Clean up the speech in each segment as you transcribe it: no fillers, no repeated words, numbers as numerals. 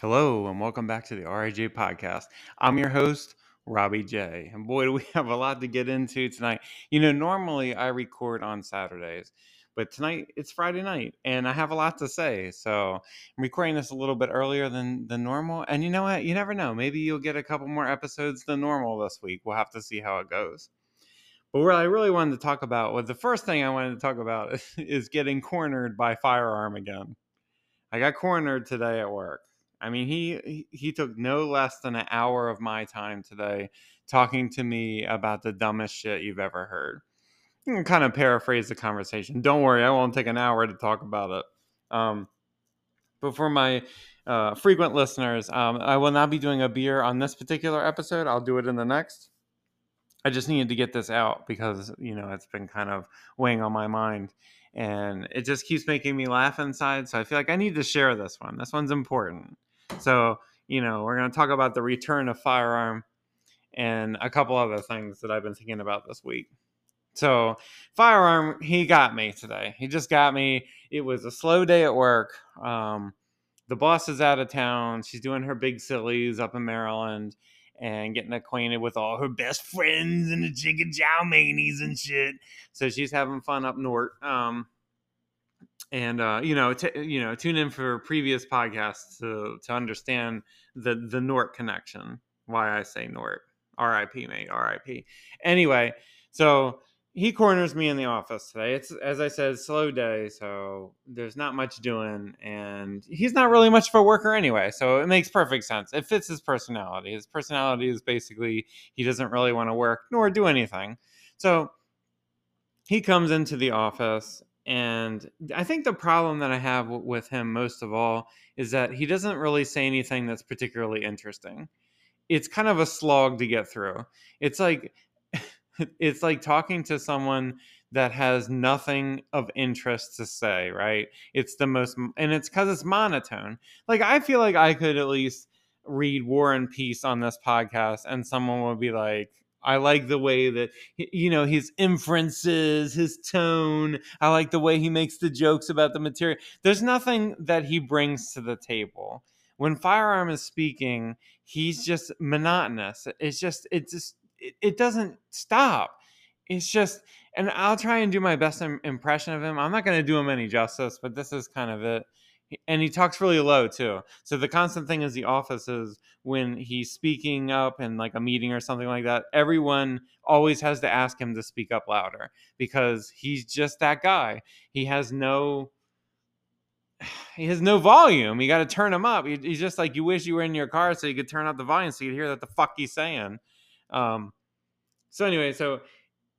Hello and welcome back to the RIJ Podcast. I'm your host, Robbie J. And boy, do we have a lot to get into tonight. You know, normally I record on Saturdays, but tonight it's Friday night and I have a lot to say. So I'm recording this a little bit earlier than normal. And you know what? You never know. Maybe you'll get a couple more episodes than normal this week. We'll have to see how it goes. But what I really wanted to talk about, the first thing I wanted to talk about is getting cornered by Firearm again. I got cornered today at work. I mean, he took no less than an hour of my time today talking to me about the dumbest shit you've ever heard. You can kind of paraphrase the conversation. Don't worry, I won't take an hour to talk about it. But for my frequent listeners, I will not be doing a beer on this particular episode. I'll do it in the next. I just needed to get this out because, you know, it's been kind of weighing on my mind. And it just keeps making me laugh inside. So I feel like I need to share this one. This one's important. So, you know, we're going to talk about the return of Firearm and a couple other things that I've been thinking about this week. So Firearm, he got me today. He just got me. It was a slow day at work. The boss is out of town. She's doing her big sillies up in Maryland and getting acquainted with all her best friends and the chicken chow manies and shit. So she's having fun up north. And tune in for previous podcasts to understand the Nort connection. Why I say Nort. R.I.P. mate. R.I.P. Anyway, so he corners me in the office today. It's, as I said, slow day, so there's not much doing, and he's not really much of a worker anyway, so it makes perfect sense. It fits his personality. His personality is basically he doesn't really want to work nor do anything. So he comes into the office. And I think the problem that I have with him most of all is that he doesn't really say anything that's particularly interesting. It's kind of a slog to get through. It's like talking to someone that has nothing of interest to say, right? It's because it's monotone. Like, I feel like I could at least read War and Peace on this podcast and someone would be like, I like the way that, you know, his inferences, his tone. I like the way he makes the jokes about the material. There's nothing that he brings to the table. When Firearm is speaking, he's just monotonous. It doesn't stop. It's just, and I'll try and do my best impression of him. I'm not going to do him any justice, but this is kind of it. And he talks really low too. So the constant thing is the office is when he's speaking up in like a meeting or something like that, everyone always has to ask him to speak up louder because he's just that guy. He has no volume. You got to turn him up. He's just like, you wish you were in your car so you could turn up the volume so you'd hear that the fuck he's saying. So anyway, so,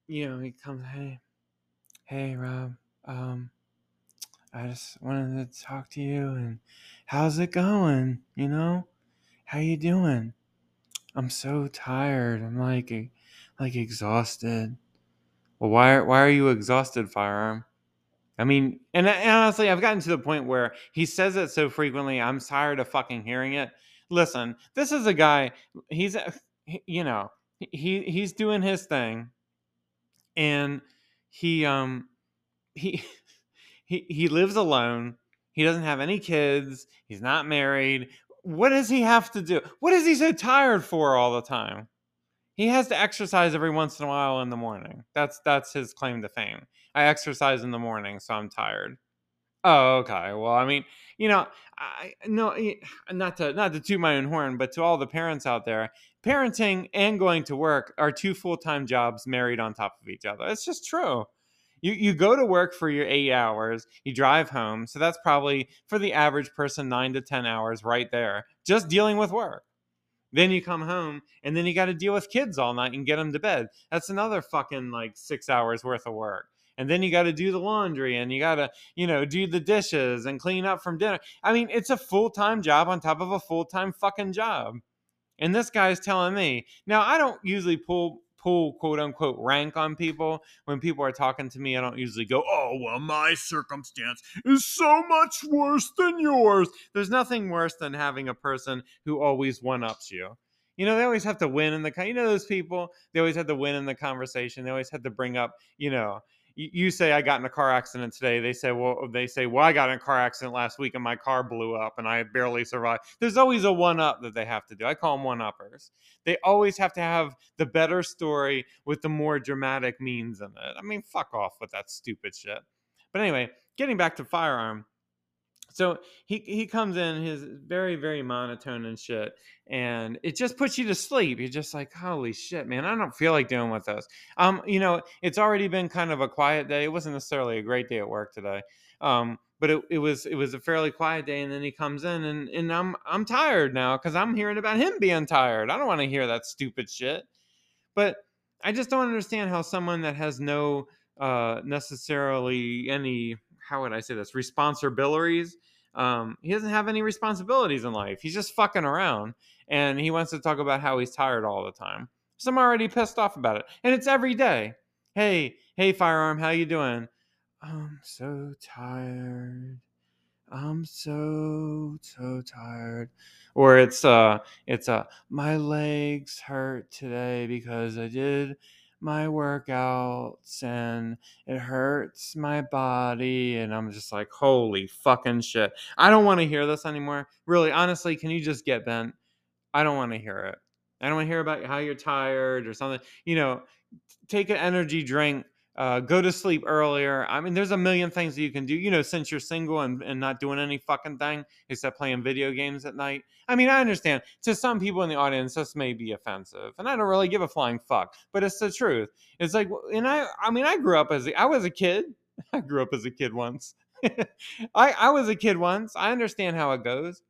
you know, he comes, Hey Rob, I just wanted to talk to you and how's it going? You know, how you doing? I'm so tired. I'm like exhausted. Well, why are you exhausted, Firearm? I mean, and honestly, I've gotten to the point where he says it so frequently. I'm tired of fucking hearing it. Listen, this is a guy, he's doing his thing and He lives alone. He doesn't have any kids. He's not married. What does he have to do? What is he so tired for all the time? He has to exercise every once in a while in the morning. That's his claim to fame. I exercise in the morning, so I'm tired. Oh, okay. Well, I mean, you know, not to toot my own horn, but to all the parents out there, parenting and going to work are two full-time jobs married on top of each other. It's just true. You go to work for your 8 hours, you drive home. So that's probably for the average person, 9 to 10 hours right there, just dealing with work. Then you come home and then you got to deal with kids all night and get them to bed. That's another fucking like 6 hours worth of work. And then you got to do the laundry and you got to, you know, do the dishes and clean up from dinner. I mean, it's a full-time job on top of a full-time fucking job. And this guy is telling me, now I don't usually pull quote unquote rank on people. When people are talking to me, I don't usually go, oh, well, my circumstance is so much worse than yours. There's nothing worse than having a person who always one-ups you. You know, they always have to win in the conversation. They always had to bring up, you know, you say I got in a car accident today. They say, well, I got in a car accident last week and my car blew up and I barely survived. There's always a one-up that they have to do. I call them one-uppers. They always have to have the better story with the more dramatic means in it. I mean, fuck off with that stupid shit. But anyway, getting back to Firearm. So he comes in, his very, very monotone and shit, and it just puts you to sleep. You're just like, holy shit, man, I don't feel like dealing with those. You know, it's already been kind of a quiet day. It wasn't necessarily a great day at work today, but it was a fairly quiet day. And then he comes in, and I'm tired now because I'm hearing about him being tired. I don't want to hear that stupid shit. But I just don't understand how someone that has no necessarily any, how would I say this, responsibilities. He doesn't have any responsibilities in life. He's just fucking around. And he wants to talk about how he's tired all the time. So I'm already pissed off about it. And it's every day. Hey, Firearm, how you doing? I'm so tired. I'm so tired. Or it's my legs hurt today because I did my workouts and it hurts my body. And I'm just like, holy fucking shit, I don't want to hear this anymore. Really, honestly, can you just get bent? I don't want to hear it. I don't want to hear about how you're tired or something. You know, take an energy drink, go to sleep earlier. I mean, there's a million things that you can do, you know, since you're single and not doing any fucking thing except playing video games at night. I mean, I understand to some people in the audience, this may be offensive and I don't really give a flying fuck, but it's the truth. It's like, and I grew up as a kid once. I was a kid once. I understand how it goes.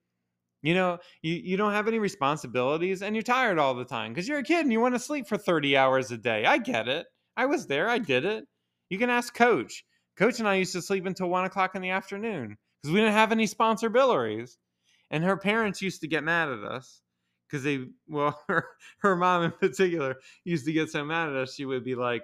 You know, you don't have any responsibilities and you're tired all the time because you're a kid and you want to sleep for 30 hours a day. I get it. I was there. I did it. You can ask Coach. Coach and I used to sleep until 1 o'clock in the afternoon because we didn't have any responsibilities. And her parents used to get mad at us because her mom in particular used to get so mad at us. She would be like,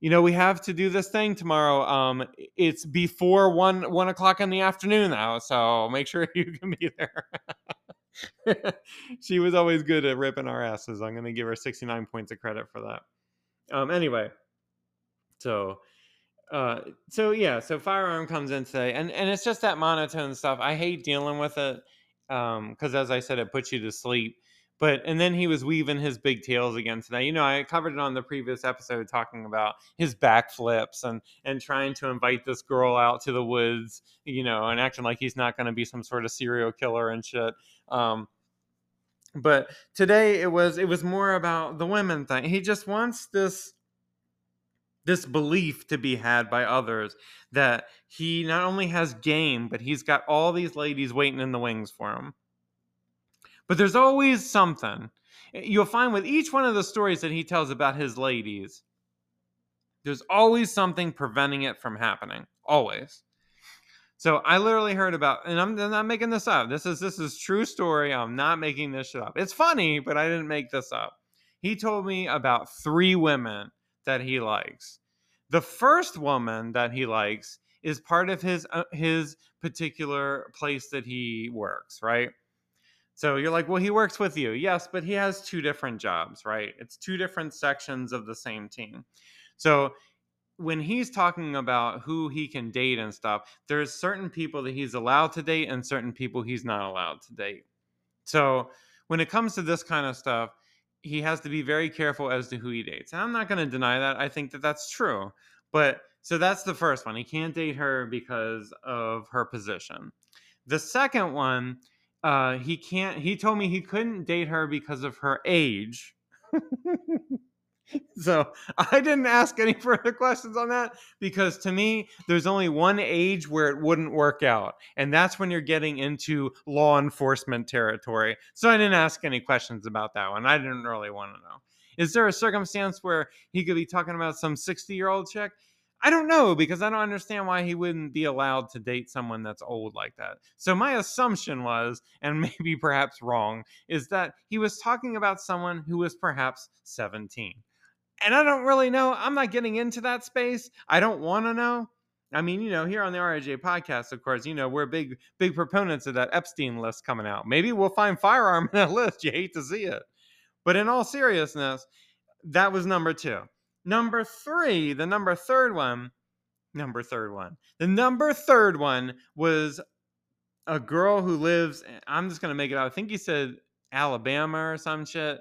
you know, we have to do this thing tomorrow. It's before 1 o'clock in the afternoon now, so make sure you can be there. She was always good at ripping our asses. I'm going to give her 69 points of credit for that. Anyway, so Firearm comes in today and it's just that monotone stuff. I hate dealing with it. Cause as I said, it puts you to sleep, and then he was weaving his big tails again today. You know, I covered it on the previous episode talking about his backflips and trying to invite this girl out to the woods, you know, and acting like he's not going to be some sort of serial killer and shit. But today it was more about the women thing. He just wants this belief to be had by others that he not only has game, but he's got all these ladies waiting in the wings for him. But there's always something. You'll find with each one of the stories that he tells about his ladies, there's always something preventing it from happening. Always. So I literally heard about, and I'm not making this up. This is true story. I'm not making this shit up. It's funny, but I didn't make this up. He told me about 3 women that he likes. The first woman that he likes is part of his particular place that he works, right? So you're like, well, he works with you. Yes, but he has 2 different jobs, right? It's 2 different sections of the same team. So when he's talking about who he can date and stuff, there's certain people that he's allowed to date and certain people he's not allowed to date. So when it comes to this kind of stuff, he has to be very careful as to who he dates. And I'm not going to deny that. I think that that's true. But so that's the first one. He can't date her because of her position. The second one, he told me he couldn't date her because of her age. So I didn't ask any further questions on that because to me, there's only one age where it wouldn't work out. And that's when you're getting into law enforcement territory. So I didn't ask any questions about that one. I didn't really want to know. Is there a circumstance where he could be talking about some 60-year-old chick? I don't know, because I don't understand why he wouldn't be allowed to date someone that's old like that. So my assumption was, and maybe perhaps wrong, is that he was talking about someone who was perhaps 17. And I don't really know. I'm not getting into that space. I don't want to know. I mean, you know, here on the RIJ podcast, of course, you know, we're big proponents of that Epstein list coming out. Maybe we'll find Firearm in that list. You hate to see it. But in all seriousness, that was number 2. The number third one was a girl who lives, I'm just going to make it out, I think he said Alabama or some shit.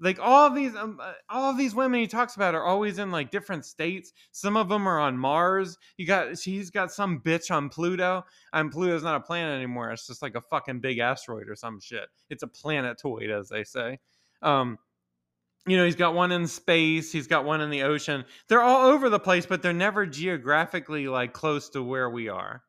Like all of these women he talks about are always in like different states. Some of them are on Mars. He's got some bitch on Pluto. Pluto's not a planet anymore. It's just like a fucking big asteroid or some shit. It's a planetoid, as they say. He's got one in space. He's got one in the ocean. They're all over the place, but they're never geographically like close to where we are.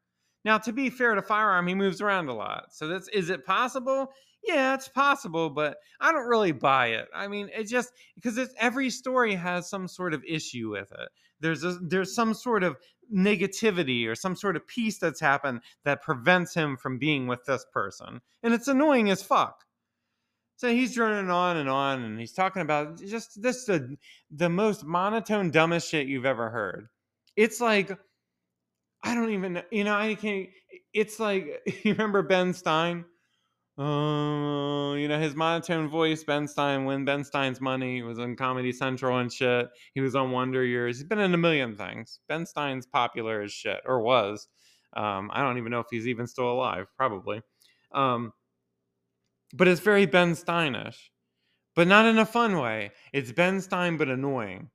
Now, to be fair to Firearm, he moves around a lot. So is it possible? Yeah, it's possible, but I don't really buy it. I mean, it just because every story has some sort of issue with it. There's some sort of negativity or some sort of piece that's happened that prevents him from being with this person. And it's annoying as fuck. So he's droning on, and he's talking about just this, the most monotone, dumbest shit you've ever heard. It's like, I don't even, I can't, it's like, you remember Ben Stein? Oh, his monotone voice, Ben Stein, when Ben Stein's money was on Comedy Central and shit. He was on Wonder Years. He's been in a million things. Ben Stein's popular as shit, or was. I don't even know if he's even still alive, probably. But it's very Ben Steinish, but not in a fun way. It's Ben Stein, but annoying.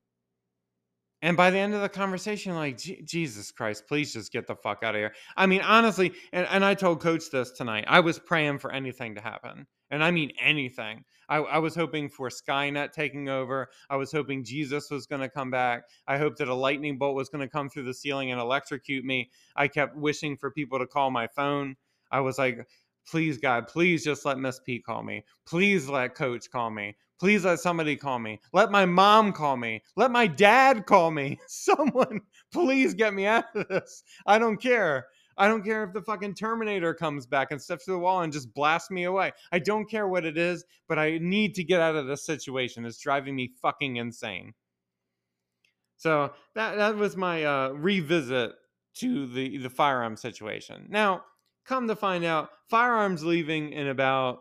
And by the end of the conversation, like, Jesus Christ, please just get the fuck out of here. I mean, honestly, and I told Coach this tonight, I was praying for anything to happen. And I mean anything. I was hoping for Skynet taking over. I was hoping Jesus was going to come back. I hoped that a lightning bolt was going to come through the ceiling and electrocute me. I kept wishing for people to call my phone. I was like, please, God, please just let Miss P call me. Please let Coach call me. Please let somebody call me. Let my mom call me. Let my dad call me. Someone, please get me out of this. I don't care. I don't care if the fucking Terminator comes back and steps to the wall and just blasts me away. I don't care what it is, but I need to get out of this situation. It's driving me fucking insane. So that was my revisit to the Firearm situation. Now, come to find out, Firearm's leaving in about...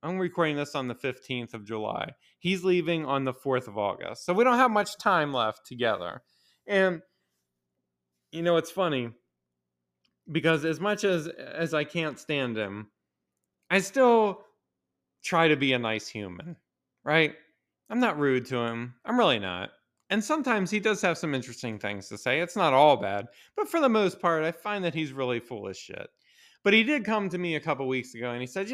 I'm recording this on the 15th of July. He's leaving on the 4th of August. So we don't have much time left together. And, it's funny because as much as I can't stand him, I still try to be a nice human, right? I'm not rude to him. I'm really not. And sometimes he does have some interesting things to say. It's not all bad. But for the most part, I find that he's really full of shit. But he did come to me a couple weeks ago and he said,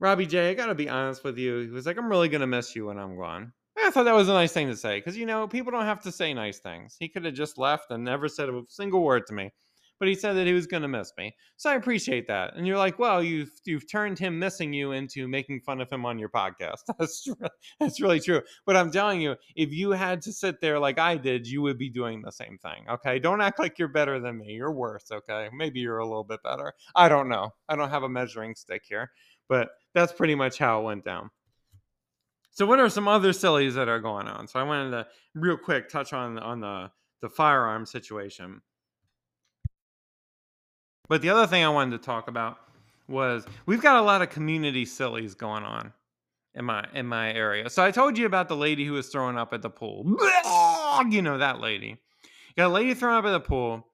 Robbie J, I gotta be honest with you. He was like, I'm really gonna miss you when I'm gone. I thought that was a nice thing to say because, people don't have to say nice things. He could have just left and never said a single word to me. But he said that he was gonna miss me. So I appreciate that. And you're like, well, you've turned him missing you into making fun of him on your podcast. That's really true. But I'm telling you, if you had to sit there like I did, you would be doing the same thing, okay? Don't act like you're better than me. You're worse, okay? Maybe you're a little bit better. I don't know. I don't have a measuring stick here. But that's pretty much how it went down. So what are some other sillies that are going on? So I wanted to real quick touch on the Firearm situation. But the other thing I wanted to talk about was we've got a lot of community sillies going on in my area. So I told you about the lady who was throwing up at the pool. That lady. You got a lady throwing up at the pool.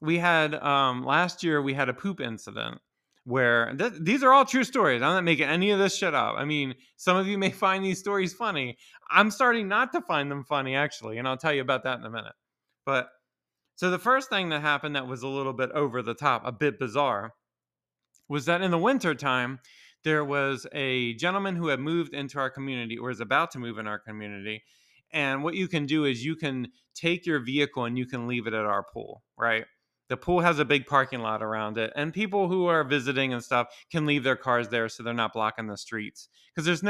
We had, last year, we had a poop incident. Where these are all true stories. I'm not making any of this shit up. I mean, some of you may find these stories funny. I'm starting not to find them funny, actually, and I'll tell you about that in a minute. But so the first thing that happened that was a little bit over the top, a bit bizarre, was that in the wintertime, there was a gentleman who had moved into our community or is about to move in our community. And what you can do is you can take your vehicle and you can leave it at our pool, right? The pool has a big parking lot around it, and people who are visiting and stuff can leave their cars there so they're not blocking the streets because there's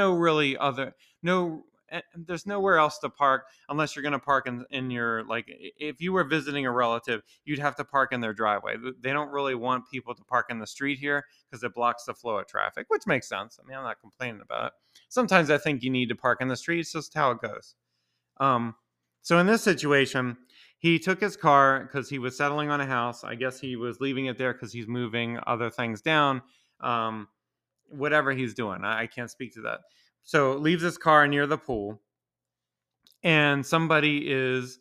there's nowhere else to park unless you're going to park in your, like, if you were visiting a relative, you'd have to park in their driveway. They don't really want people to park in the street here because it blocks the flow of traffic, which makes sense. I mean, I'm not complaining about it. Sometimes I think you need to park in the street. It's just how it goes. So in this situation, he took his car because he was settling on a house. I guess he was leaving it there because he's moving other things down. Whatever he's doing. I can't speak to that. So leaves his car near the pool. and somebody is,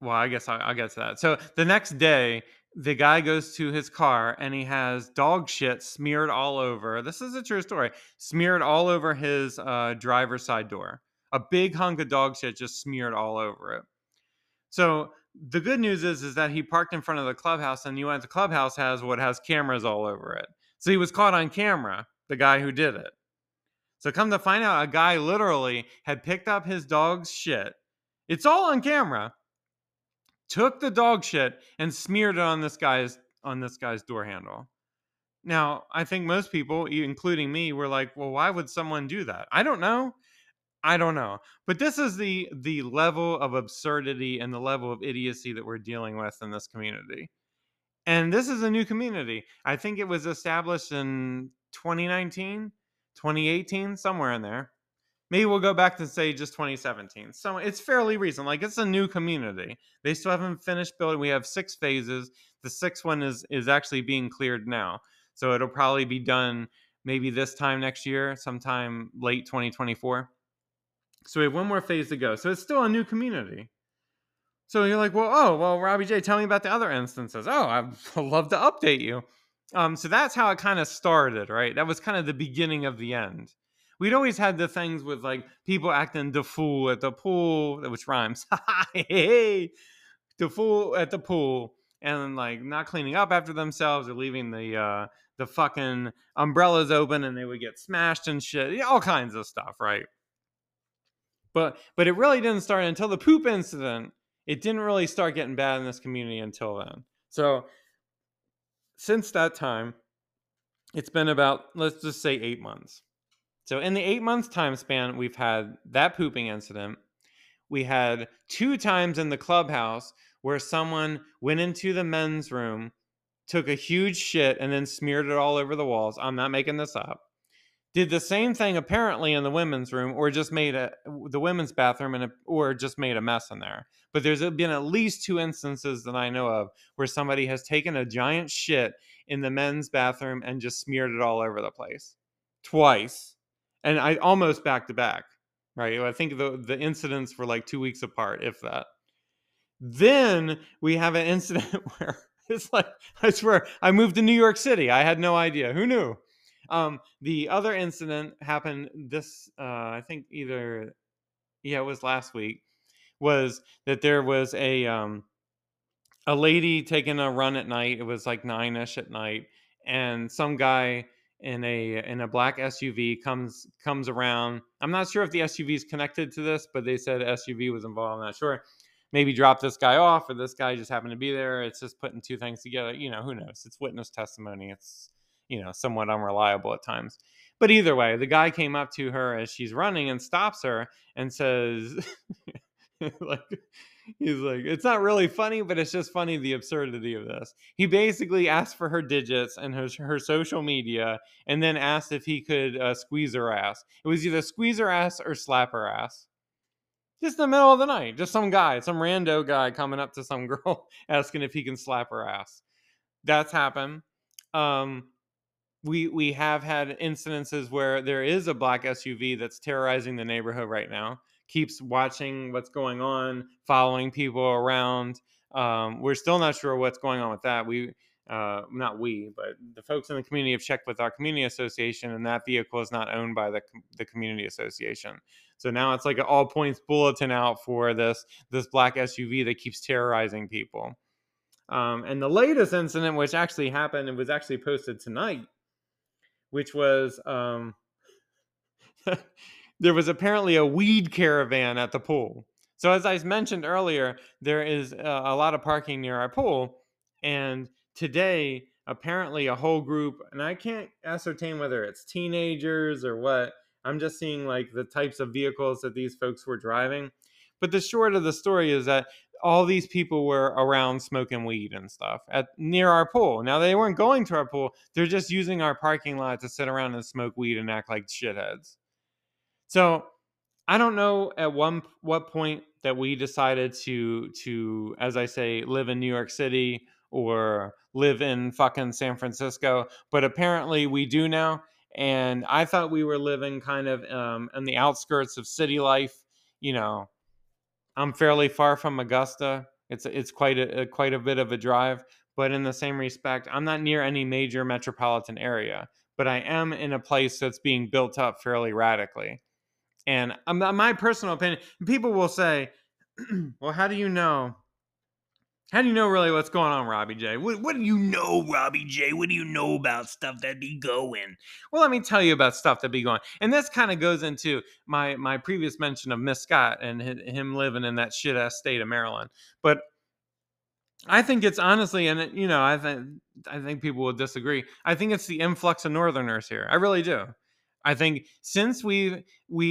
well, I guess I'll get to that. So the next day, the guy goes to his car and he has dog shit smeared all over. This is a true story. Smeared all over his driver's side door. A big hunk of dog shit just smeared all over it. So the good news is that he parked in front of the clubhouse, and the clubhouse has what has cameras all over it. So he was caught on camera, the guy who did it. So come to find out, a guy literally had picked up his dog's shit. It's all on camera. Took the dog shit and smeared it on this guy's door handle. Now, I think most people, including me, were like, well, why would someone do that? I don't know. But this is the level of absurdity and the level of idiocy that we're dealing with in this community. And this is a new community. I think it was established in 2019, 2018, somewhere in there. Maybe we'll go back to, say, just 2017. So it's fairly recent. Like, it's a new community. They still haven't finished building. We have 6 phases. The 6th one is actually being cleared now. So it'll probably be done maybe this time next year, sometime late 2024. So we have one more phase to go. So it's still a new community. So you're like, well, Robbie J, tell me about the other instances. Oh, I'd love to update you. So that's how it kind of started, right? That was kind of the beginning of the end. We'd always had the things with, like, people acting the fool at the pool, which rhymes. Hey, the fool at the pool, and, like, not cleaning up after themselves or leaving the fucking umbrellas open, and they would get smashed and shit, all kinds of stuff, right? But it really didn't start until the poop incident. It didn't really start getting bad in this community until then. So since that time, it's been about, let's just say, 8 months. So in the 8 months time span, we've had that pooping incident. We had 2 times in the clubhouse where someone went into the men's room, took a huge shit, and then smeared it all over the walls. I'm not making this up. Did the same thing apparently in the women's room, or just made the women's bathroom, or just made a mess in there. But there's been at least 2 instances that I know of where somebody has taken a giant shit in the men's bathroom and just smeared it all over the place. Twice. And I almost back to back, right? I think the incidents were like 2 weeks apart, if that. Then we have an incident where it's like, I swear, I moved to New York City. I had no idea. Who knew? The other incident happened this, I think either, yeah, it was last week, was that there was a lady taking a run at night. It was like 9-ish at night. And some guy in a black SUV comes around. I'm not sure if the SUV is connected to this, but they said SUV was involved. I'm not sure. Maybe drop this guy off, or this guy just happened to be there. It's just putting 2 things together. You know, who knows? It's witness testimony. It's, you know, somewhat unreliable at times. But either way, the guy came up to her as she's running and stops her and says, like, he's like, it's not really funny, but it's just funny, the absurdity of this. He basically asked for her digits and her social media, and then asked if he could squeeze her ass. It was either squeeze her ass or slap her ass. Just in the middle of the night. Just some guy, some rando guy coming up to some girl asking if he can slap her ass. That's happened. We have had incidences where there is a black SUV that's terrorizing the neighborhood right now. Keeps watching what's going on, following people around. We're still not sure what's going on with that. But the folks in the community have checked with our community association, and that vehicle is not owned by the community association. So now it's like an all points bulletin out for this black SUV that keeps terrorizing people. And the latest incident, which actually happened and was actually posted tonight, which was, there was apparently a weed caravan at the pool. So as I mentioned earlier, there is a lot of parking near our pool. And today, apparently a whole group, and I can't ascertain whether it's teenagers or what. I'm just seeing like the types of vehicles that these folks were driving. But the short of the story is that all these people were around smoking weed and stuff near our pool. Now, they weren't going to our pool. They're just using our parking lot to sit around and smoke weed and act like shitheads. So I don't know at what point that we decided to, as I say, live in New York City or live in fucking San Francisco, but apparently we do now. And I thought we were living kind of on the outskirts of city life, you know, I'm fairly far from Augusta. It's quite a bit of a drive, but in the same respect, I'm not near any major metropolitan area, but I am in a place that's being built up fairly radically. And my personal opinion, people will say, well, how do you know really what's going on, Robbie J? What do you know, Robbie J? What do you know about stuff that be going? Well, let me tell you about stuff that be going. And this kind of goes into my previous mention of Miss Scott and him living in that shit-ass state of Maryland. But I think it's honestly, and you know, I think people will disagree. I think it's the influx of Northerners here. I really do. I think since we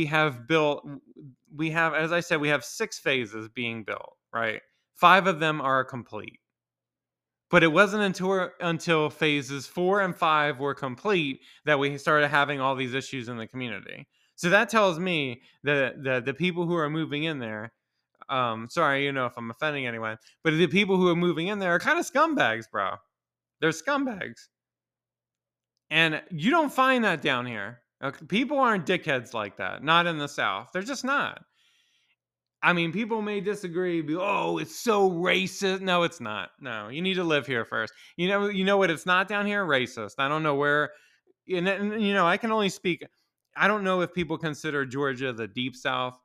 have, as I said, we have 6 phases being built, right? 5 of them are complete. But it wasn't until phases 4 and 5 were complete that we started having all these issues in the community. So that tells me that the people who are moving in there, sorry, you know, if I'm offending anyone, but the people who are moving in there are kind of scumbags, bro. They're scumbags. And you don't find that down here. People aren't dickheads like that. Not in the South. They're just not. I mean, people may disagree. Oh, it's so racist. No, it's not. No, you need to live here first. You know what it's not down here? Racist. I don't know where. And you know, I can only speak. I don't know if people consider Georgia the Deep South.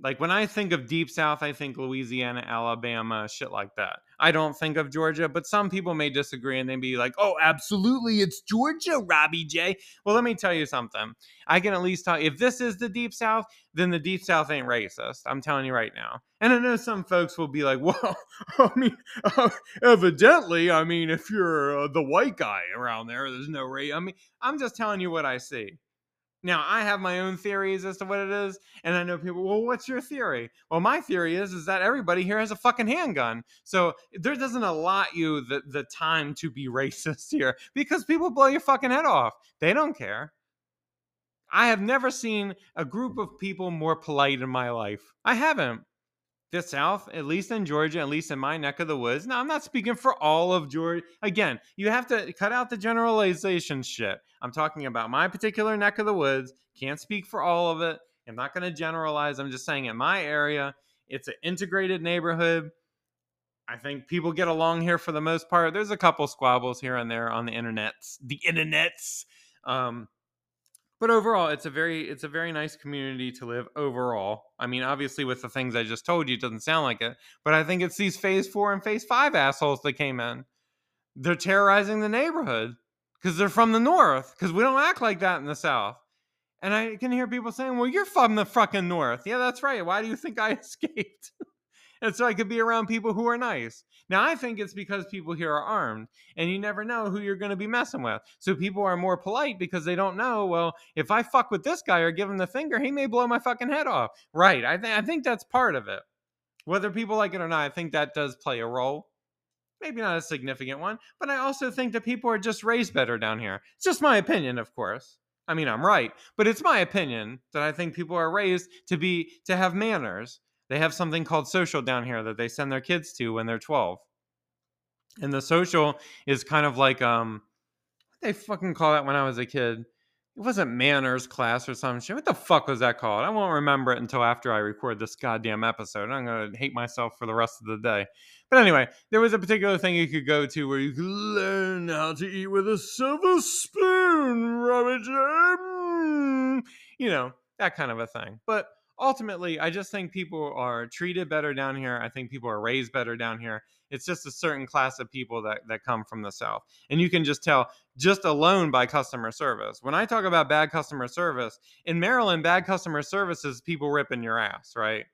Like when I think of Deep South, I think Louisiana, Alabama, shit like that. I don't think of Georgia, but some people may disagree and they'd be like, oh, absolutely, it's Georgia, Robbie J. Well, let me tell you something. I can at least tell you, if this is the Deep South, then the Deep South ain't racist. I'm telling you right now. And I know some folks will be like, well, I mean, evidently, I mean, if you're the white guy around there, there's no race. I mean, I'm just telling you what I see. Now, I have my own theories as to what it is, and I know people, well, what's your theory? Well, my theory is that everybody here has a fucking handgun. So there doesn't allot you the time to be racist here because people blow your fucking head off. They don't care. I have never seen a group of people more polite in my life. I haven't. The South, at least in Georgia, at least in my neck of the woods. Now, I'm not speaking for all of Georgia. Again, you have to cut out the generalization shit. I'm talking about my particular neck of the woods. Can't speak for all of it. I'm not going to generalize. I'm just saying in my area, it's an integrated neighborhood. I think people get along here for the most part. There's a couple squabbles here and there on the internets. The internets. But overall, it's a very nice community to live overall. I mean, obviously with the things I just told you, it doesn't sound like it. But I think it's these phase 4 and phase 5 assholes that came in. They're terrorizing the neighborhood because they're from the North, because we don't act like that in the South. And I can hear people saying, well, you're from the fucking North. Yeah, that's right. Why do you think I escaped? And so I could be around people who are nice. Now, I think it's because people here are armed and you never know who you're going to be messing with. So people are more polite because they don't know, well, if I fuck with this guy or give him the finger, he may blow my fucking head off. Right. I think that's part of it. Whether people like it or not, I think that does play a role. Maybe not a significant one, but I also think that people are just raised better down here. It's just my opinion, of course. I mean, I'm right, but it's my opinion that I think people are raised to have manners. They have something called social down here that they send their kids to when they're 12. And the social is kind of like, what they fucking call that when I was a kid? It wasn't manners class or some shit. What the fuck was that called? I won't remember it until after I record this goddamn episode. I'm going to hate myself for the rest of the day. But anyway, there was a particular thing you could go to where you could learn how to eat with a silver spoon, Robbie J. You know, that kind of a thing. But ultimately, I just think people are treated better down here. I think people are raised better down here. It's just a certain class of people that come from the South. And you can just tell just alone by customer service. When I talk about bad customer service, in Maryland, bad customer service is people ripping your ass, right?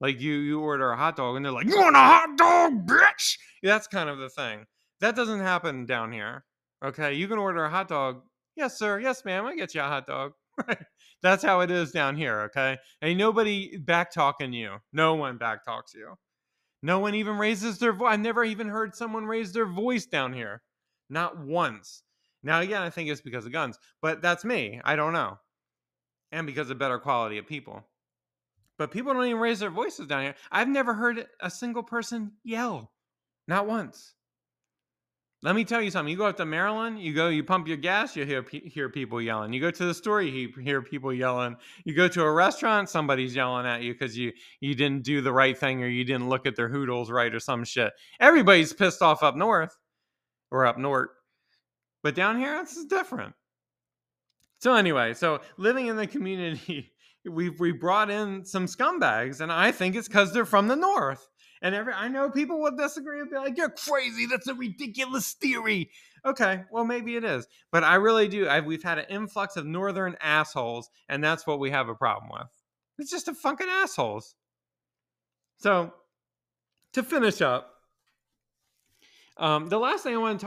Like you order a hot dog and they're like, you want a hot dog, bitch? That's kind of the thing. That doesn't happen down here, okay? You can order a hot dog. Yes, sir. Yes, ma'am. I'll get you a hot dog. Right. That's how it is down here, okay? Ain't nobody back-talking you. No one back-talks you. No one even raises their voice. I've never even heard someone raise their voice down here. Not once. Now, again, I think it's because of guns. But that's me. I don't know. And because of better quality of people. But people don't even raise their voices down here. I've never heard a single person yell. Not once. Let me tell you something. You go up to Maryland, you go, you pump your gas, you hear people yelling. You go to the store, you hear people yelling. You go to a restaurant, somebody's yelling at you because you didn't do the right thing or you didn't look at their hoodles right or some shit. Everybody's pissed off up north or up north. But down here, this is different. So anyway, so living in the community, we brought in some scumbags, and I think it's because they're from the north. And I know people will disagree and be like, you're crazy. That's a ridiculous theory. Okay, well, maybe it is. But I really do. We've had an influx of northern assholes, and that's what we have a problem with. It's just a fucking assholes. So to finish up, the last thing I want to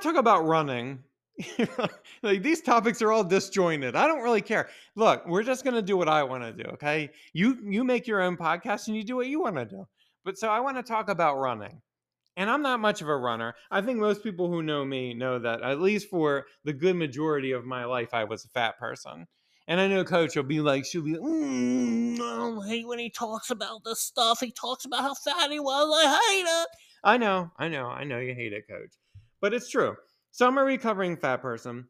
talk about running. Like, these topics are all disjointed. I don't really care. Look, we're just going to do what I want to do, okay? You make your own podcast, and you do what you want to do. But so I want to talk about running, and I'm not much of a runner. I think most people who know me know that at least for the good majority of my life, I was a fat person. And I know Coach will be like, I don't hate when he talks about this stuff. He talks about how fat he was. I hate it. I know you hate it, Coach, but it's true. So I'm a recovering fat person.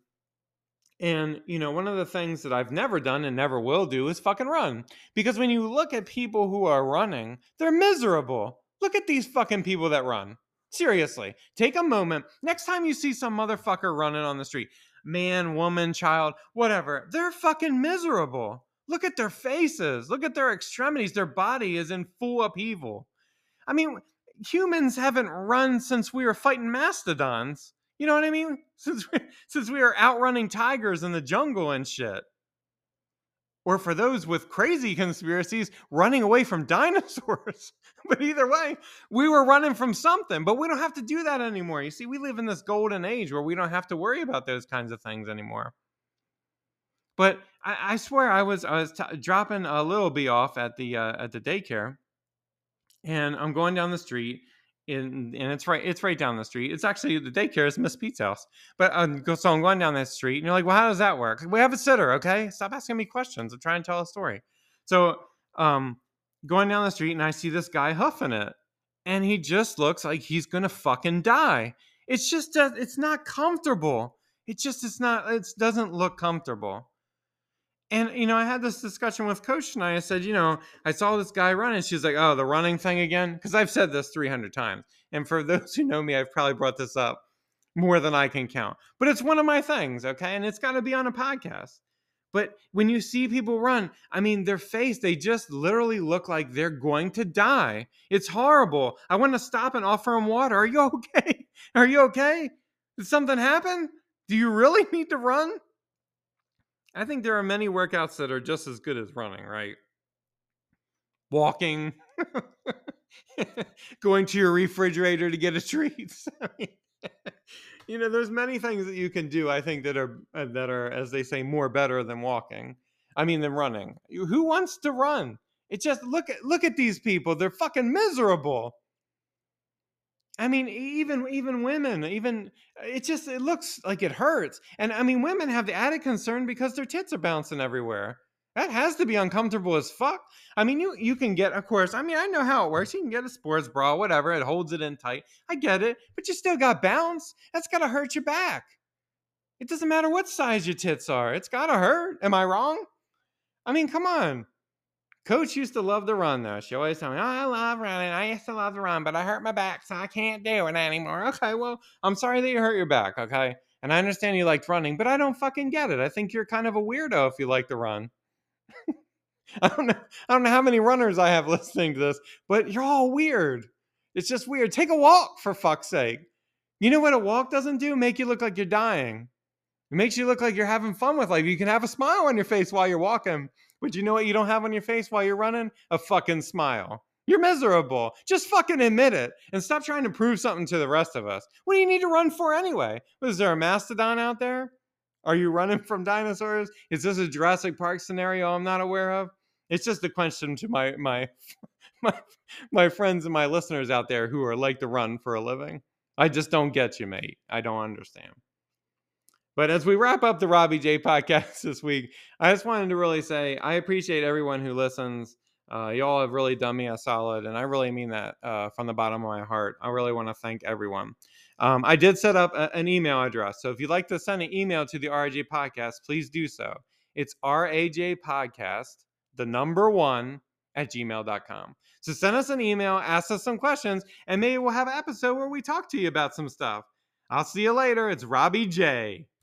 And, you know, one of the things that I've never done and never will do is fucking run. Because when you look at people who are running, they're miserable. Look at these fucking people that run. Seriously, take a moment. Next time you see some motherfucker running on the street, man, woman, child, whatever, they're fucking miserable. Look at their faces. Look at their extremities. Their body is in full upheaval. I mean, humans haven't run since we were fighting mastodons. You know what I mean? Since we are outrunning tigers in the jungle and shit. Or for those with crazy conspiracies, running away from dinosaurs. But either way, we were running from something. But we don't have to do that anymore. You see, we live in this golden age where we don't have to worry about those kinds of things anymore. But I swear I was dropping a little bee off at the daycare. And I'm going down the street. And it's right down the street. It's actually, the daycare is Miss P's house. But so I'm going down that street, and you're like, well, how does that work? We have a sitter, okay? Stop asking me questions. I'm trying to tell a story. So going down the street, and I see this guy huffing it. And he just looks like he's going to fucking die. It's just, it's not comfortable. It doesn't look comfortable. And, you know, I had this discussion with Coach tonight. I said, you know, I saw this guy running. She's like, oh, the running thing again? Because I've said this 300 times. And for those who know me, I've probably brought this up more than I can count. But it's one of my things, okay? And it's got to be on a podcast. But when you see people run, I mean, their face, they just literally look like they're going to die. It's horrible. I want to stop and offer them water. Are you okay? Are you okay? Did something happen? Do you really need to run? I think there are many workouts that are just as good as running, right? Walking, going to your refrigerator to get a treat. I mean, you know, there's many things that you can do, I think, that are, as they say, more better than walking. I mean, than running. Who wants to run? It's just, look at these people. They're fucking miserable. I mean, even women, it looks like it hurts. And I mean, women have the added concern because their tits are bouncing everywhere. That has to be uncomfortable as fuck. I mean, you can get, of course, I mean, I know how it works. You can get a sports bra, whatever. It holds it in tight. I get it. But you still got bounce. That's got to hurt your back. It doesn't matter what size your tits are. It's got to hurt. Am I wrong? I mean, come on. Coach used to love to run, though. She always told me, oh, I love running. I used to love to run, but I hurt my back, so I can't do it anymore. Okay, well, I'm sorry that you hurt your back, okay? And I understand you liked running, but I don't fucking get it. I think you're kind of a weirdo if you like to run. I don't know how many runners I have listening to this, but you're all weird. It's just weird. Take a walk, for fuck's sake. You know what a walk doesn't do? Make you look like you're dying. It makes you look like you're having fun with life. You can have a smile on your face while you're walking. But you know what you don't have on your face while you're running? A fucking smile. You're miserable. Just fucking admit it and stop trying to prove something to the rest of us. What do you need to run for anyway? Is there a mastodon out there? Are you running from dinosaurs? Is this a Jurassic Park scenario I'm not aware of? It's just a question to my friends and my listeners out there who are like to run for a living. I just don't get you, mate. I don't understand. But as we wrap up the Robbie J podcast this week, I just wanted to really say I appreciate everyone who listens. Y'all have really done me a solid, and I really mean that from the bottom of my heart. I really want to thank everyone. I did set up an email address. So if you'd like to send an email to the RIJ Podcast, please do so. It's RIJpodcast1@gmail.com. So send us an email, ask us some questions, and maybe we'll have an episode where we talk to you about some stuff. I'll see you later. It's Robbie J.